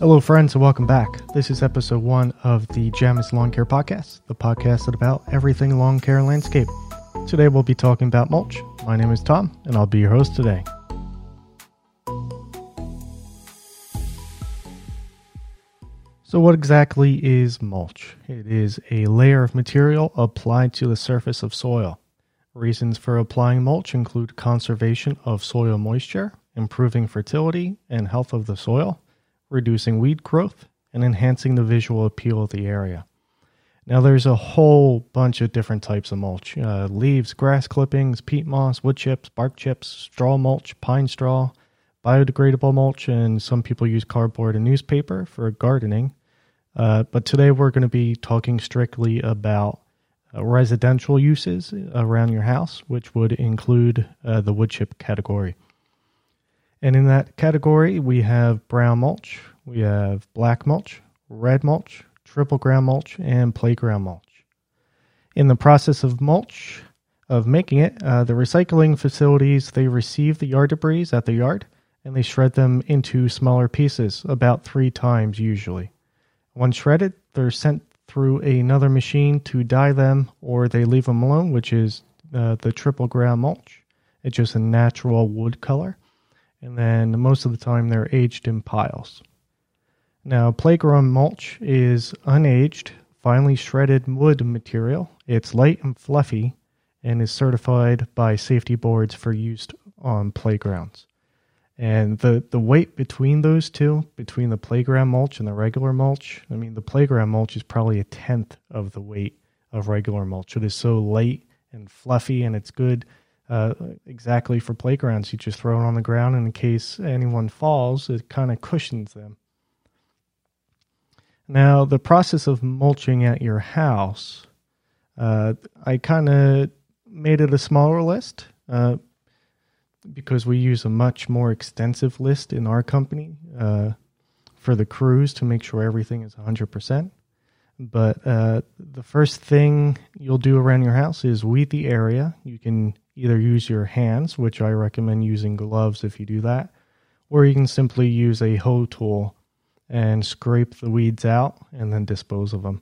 Hello, friends, and welcome back. This is episode 1 of the Jamis Lawn Care Podcast, the podcast about everything lawn care and landscape. Today, we'll be talking about mulch. My name is Tom, and I'll be your host today. So what exactly is mulch? It is a layer of material applied to the surface of soil. Reasons for applying mulch include conservation of soil moisture, improving fertility and health of the soil, reducing weed growth, and enhancing the visual appeal of the area. Now, there's a whole bunch of different types of mulch. Leaves, grass clippings, peat moss, wood chips, bark chips, straw mulch, pine straw, biodegradable mulch, and some people use cardboard and newspaper for gardening. But today we're going to be talking strictly about residential uses around your house, which would include the wood chip category. And in that category, we have brown mulch, we have black mulch, red mulch, triple ground mulch, and playground mulch. In the process of mulch, of making it, the recycling facilities, they receive the yard debris at the yard, and they shred them into smaller pieces, about 3 times usually. Once shredded, they're sent through another machine to dye them, or they leave them alone, which is the triple ground mulch. It's just a natural wood color. And then most of the time they're aged in piles. Now, playground mulch is unaged, finely shredded wood material. It's light and fluffy and is certified by safety boards for use on playgrounds. And the weight between those two, between the playground mulch and the regular mulch, I mean, the playground mulch is probably 1/10 of the weight of regular mulch. It is so light and fluffy, and it's good exactly for playgrounds. You just throw it on the ground, and in case anyone falls, it kind of cushions them. Now, the process of mulching at your house, I kind of made it a smaller list because we use a much more extensive list in our company for the crews to make sure everything is 100%. But the first thing you'll do around your house is weed the area. You can either use your hands, which I recommend using gloves if you do that, or you can simply use a hoe tool and scrape the weeds out and then dispose of them.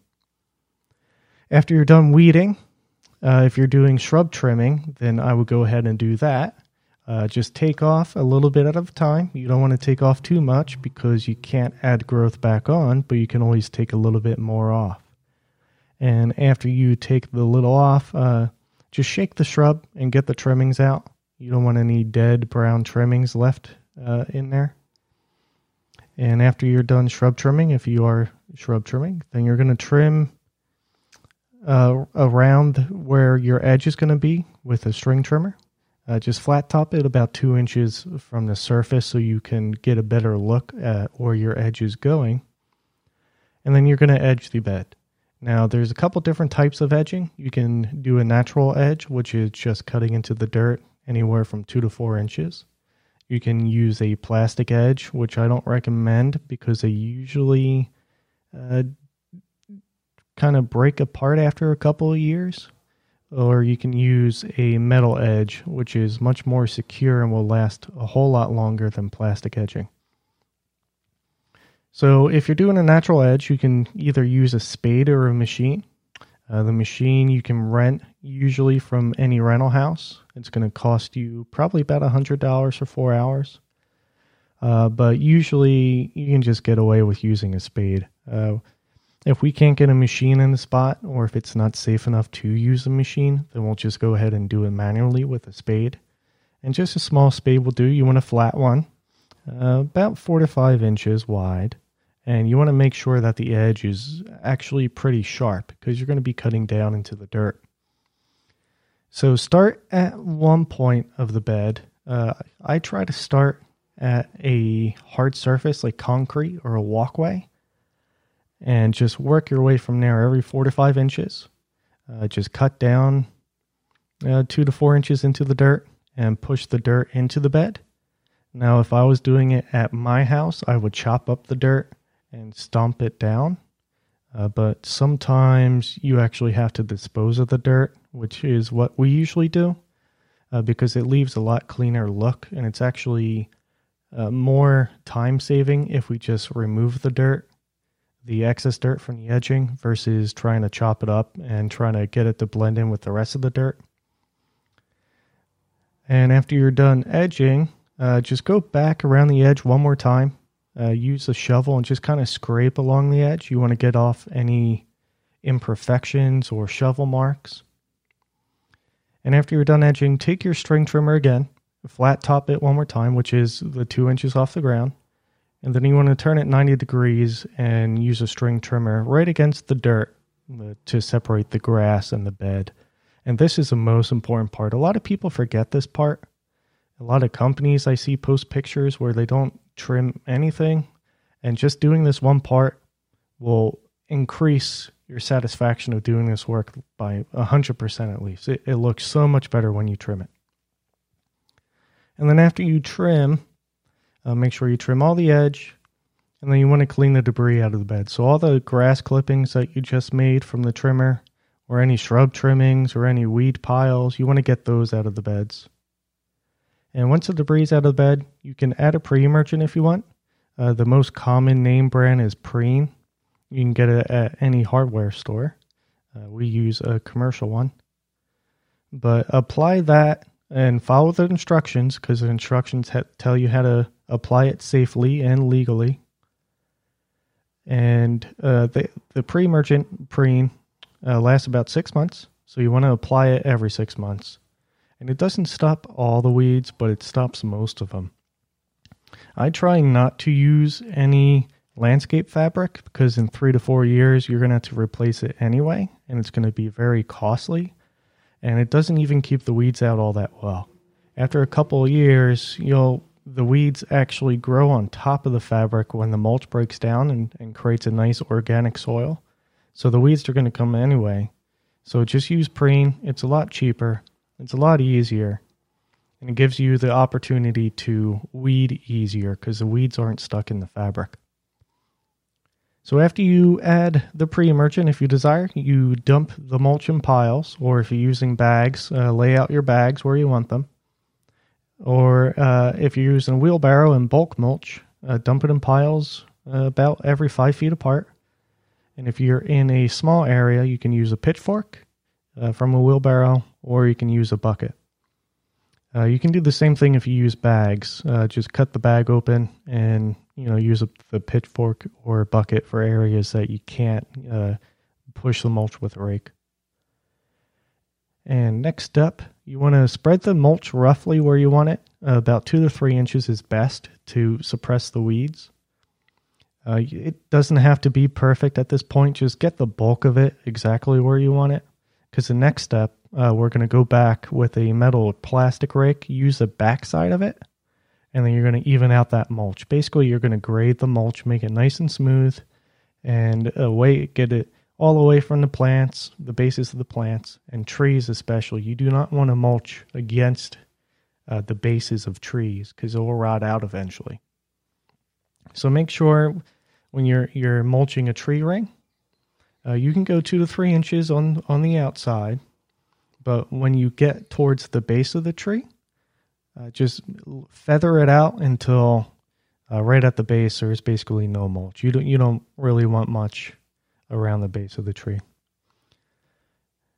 After you're done weeding, if you're doing shrub trimming, then I would go ahead and do that. Just take off a little bit at a time. You don't want to take off too much because you can't add growth back on, but you can always take a little bit more off. And after you take the little off, just shake the shrub and get the trimmings out. You don't want any dead brown trimmings left in there. And after you're done shrub trimming, if you are shrub trimming, then you're going to trim around where your edge is going to be with a string trimmer. Just flat top it about 2 inches from the surface so you can get a better look at where your edge is going. And then you're going to edge the bed. Now, there's a couple different types of edging. You can do a natural edge, which is just cutting into the dirt anywhere from 2 to 4 inches. You can use a plastic edge, which I don't recommend because they usually kind of break apart after a couple of years. Or you can use a metal edge, which is much more secure and will last a whole lot longer than plastic edging. So if you're doing a natural edge, you can either use a spade or a machine. The machine you can rent usually from any rental house. It's going to cost you probably about $100 for 4 hours. But usually you can just get away with using a spade. If we can't get a machine in the spot, or if it's not safe enough to use a machine, then we'll just go ahead and do it manually with a spade. And just a small spade will do. You want a flat one, about 4 to 5 inches wide. And you want to make sure that the edge is actually pretty sharp because you're going to be cutting down into the dirt. So start at one point of the bed. I try to start at a hard surface like concrete or a walkway. And just work your way from there every 4 to 5 inches. Just cut down 2 to 4 inches into the dirt and push the dirt into the bed. Now, if I was doing it at my house, I would chop up the dirt and stomp it down. But sometimes you actually have to dispose of the dirt, which is what we usually do because it leaves a lot cleaner look. And it's actually more time saving if we just remove the dirt, the excess dirt from the edging, versus trying to chop it up and trying to get it to blend in with the rest of the dirt. And after you're done edging, just go back around the edge one more time. Use the shovel and just kind of scrape along the edge. You want to get off any imperfections or shovel marks. And after you're done edging, take your string trimmer again, flat top it one more time, which is the 2 inches off the ground. And then you want to turn it 90 degrees and use a string trimmer right against the dirt to separate the grass and the bed. And this is the most important part. A lot of people forget this part. A lot of companies I see post pictures where they don't trim anything, and just doing this one part will increase your satisfaction of doing this work by 100% at least. It looks so much better when you trim it. And then after you trim, make sure you trim all the edge, and then you want to clean the debris out of the bed. So all the grass clippings that you just made from the trimmer, or any shrub trimmings, or any weed piles, you want to get those out of the beds. And once the debris is out of the bed, you can add a pre-emergent if you want. The most common name brand is Preen. You can get it at any hardware store. We use a commercial one. But apply that and follow the instructions, because the instructions tell you how to apply it safely and legally. And the pre-emergent Preen lasts about 6 months, so you want to apply it every 6 months. And it doesn't stop all the weeds, but it stops most of them. I try not to use any landscape fabric, because in 3 to 4 years, you're going to have to replace it anyway, and it's going to be very costly. And it doesn't even keep the weeds out all that well. After a couple of years, the weeds actually grow on top of the fabric when the mulch breaks down and creates a nice organic soil. So the weeds are going to come anyway. So just use Preen. It's a lot cheaper. It's a lot easier, and it gives you the opportunity to weed easier because the weeds aren't stuck in the fabric. So after you add the pre-emergent, if you desire, you dump the mulch in piles, or if you're using bags, lay out your bags where you want them. Or if you're using a wheelbarrow and bulk mulch, dump it in piles about every 5 feet apart. And if you're in a small area, you can use a pitchfork from a wheelbarrow, or you can use a bucket. You can do the same thing if you use bags. Just cut the bag open and use the pitchfork or bucket for areas that you can't push the mulch with a rake. And next step, you want to spread the mulch roughly where you want it. About 2 to 3 inches is best to suppress the weeds. It doesn't have to be perfect at this point. Just get the bulk of it exactly where you want it. Because the next step, we're going to go back with a metal or plastic rake, use the backside of it, and then you're going to even out that mulch. Basically, you're going to grade the mulch, make it nice and smooth, and get it all away from the plants, the bases of the plants, and trees especially. You do not want to mulch against the bases of trees because it will rot out eventually. So make sure when you're mulching a tree ring, you can go 2 to 3 inches on the outside, but when you get towards the base of the tree, just feather it out until right at the base there's basically no mulch. You don't really want much around the base of the tree.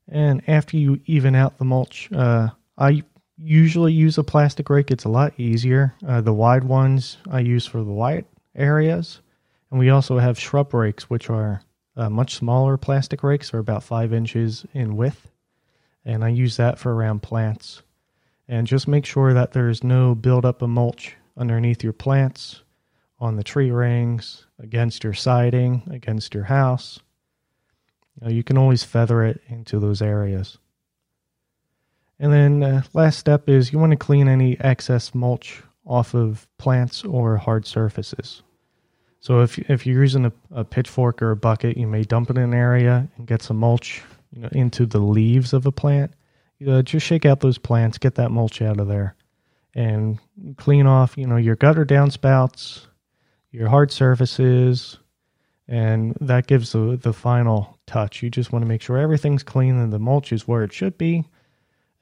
And after you even out the mulch, I usually use a plastic rake. It's a lot easier. The wide ones I use for the wide areas, and we also have shrub rakes, which are much smaller plastic rakes, are about 5 inches in width, and I use that for around plants. And just make sure that there's no buildup of mulch underneath your plants, on the tree rings, against your siding, against your house. You can always feather it into those areas. And then last step is you want to clean any excess mulch off of plants or hard surfaces. So if you're using a pitchfork or a bucket, you may dump it in an area and get some mulch into the leaves of a plant. Just shake out those plants, get that mulch out of there, and clean off your gutter downspouts, your hard surfaces, and that gives the final touch. You just want to make sure everything's clean and the mulch is where it should be,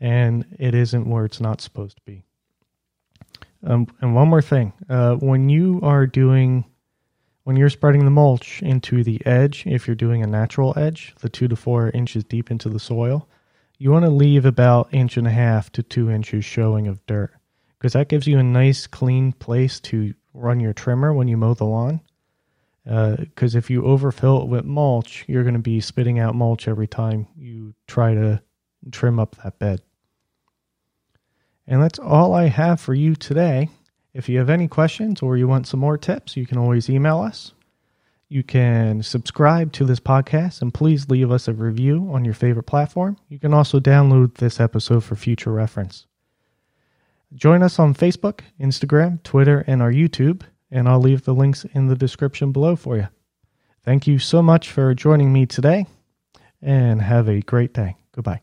and it isn't where it's not supposed to be. And one more thing, when you're spreading the mulch into the edge, if you're doing a natural edge, the 2 to 4 inches deep into the soil, you want to leave about 1.5 to 2 inches showing of dirt, because that gives you a nice clean place to run your trimmer when you mow the lawn. Because if you overfill it with mulch, you're going to be spitting out mulch every time you try to trim up that bed. And that's all I have for you today. If you have any questions or you want some more tips, you can always email us. You can subscribe to this podcast, and please leave us a review on your favorite platform. You can also download this episode for future reference. Join us on Facebook, Instagram, Twitter, and our YouTube, and I'll leave the links in the description below for you. Thank you so much for joining me today, and have a great day. Goodbye.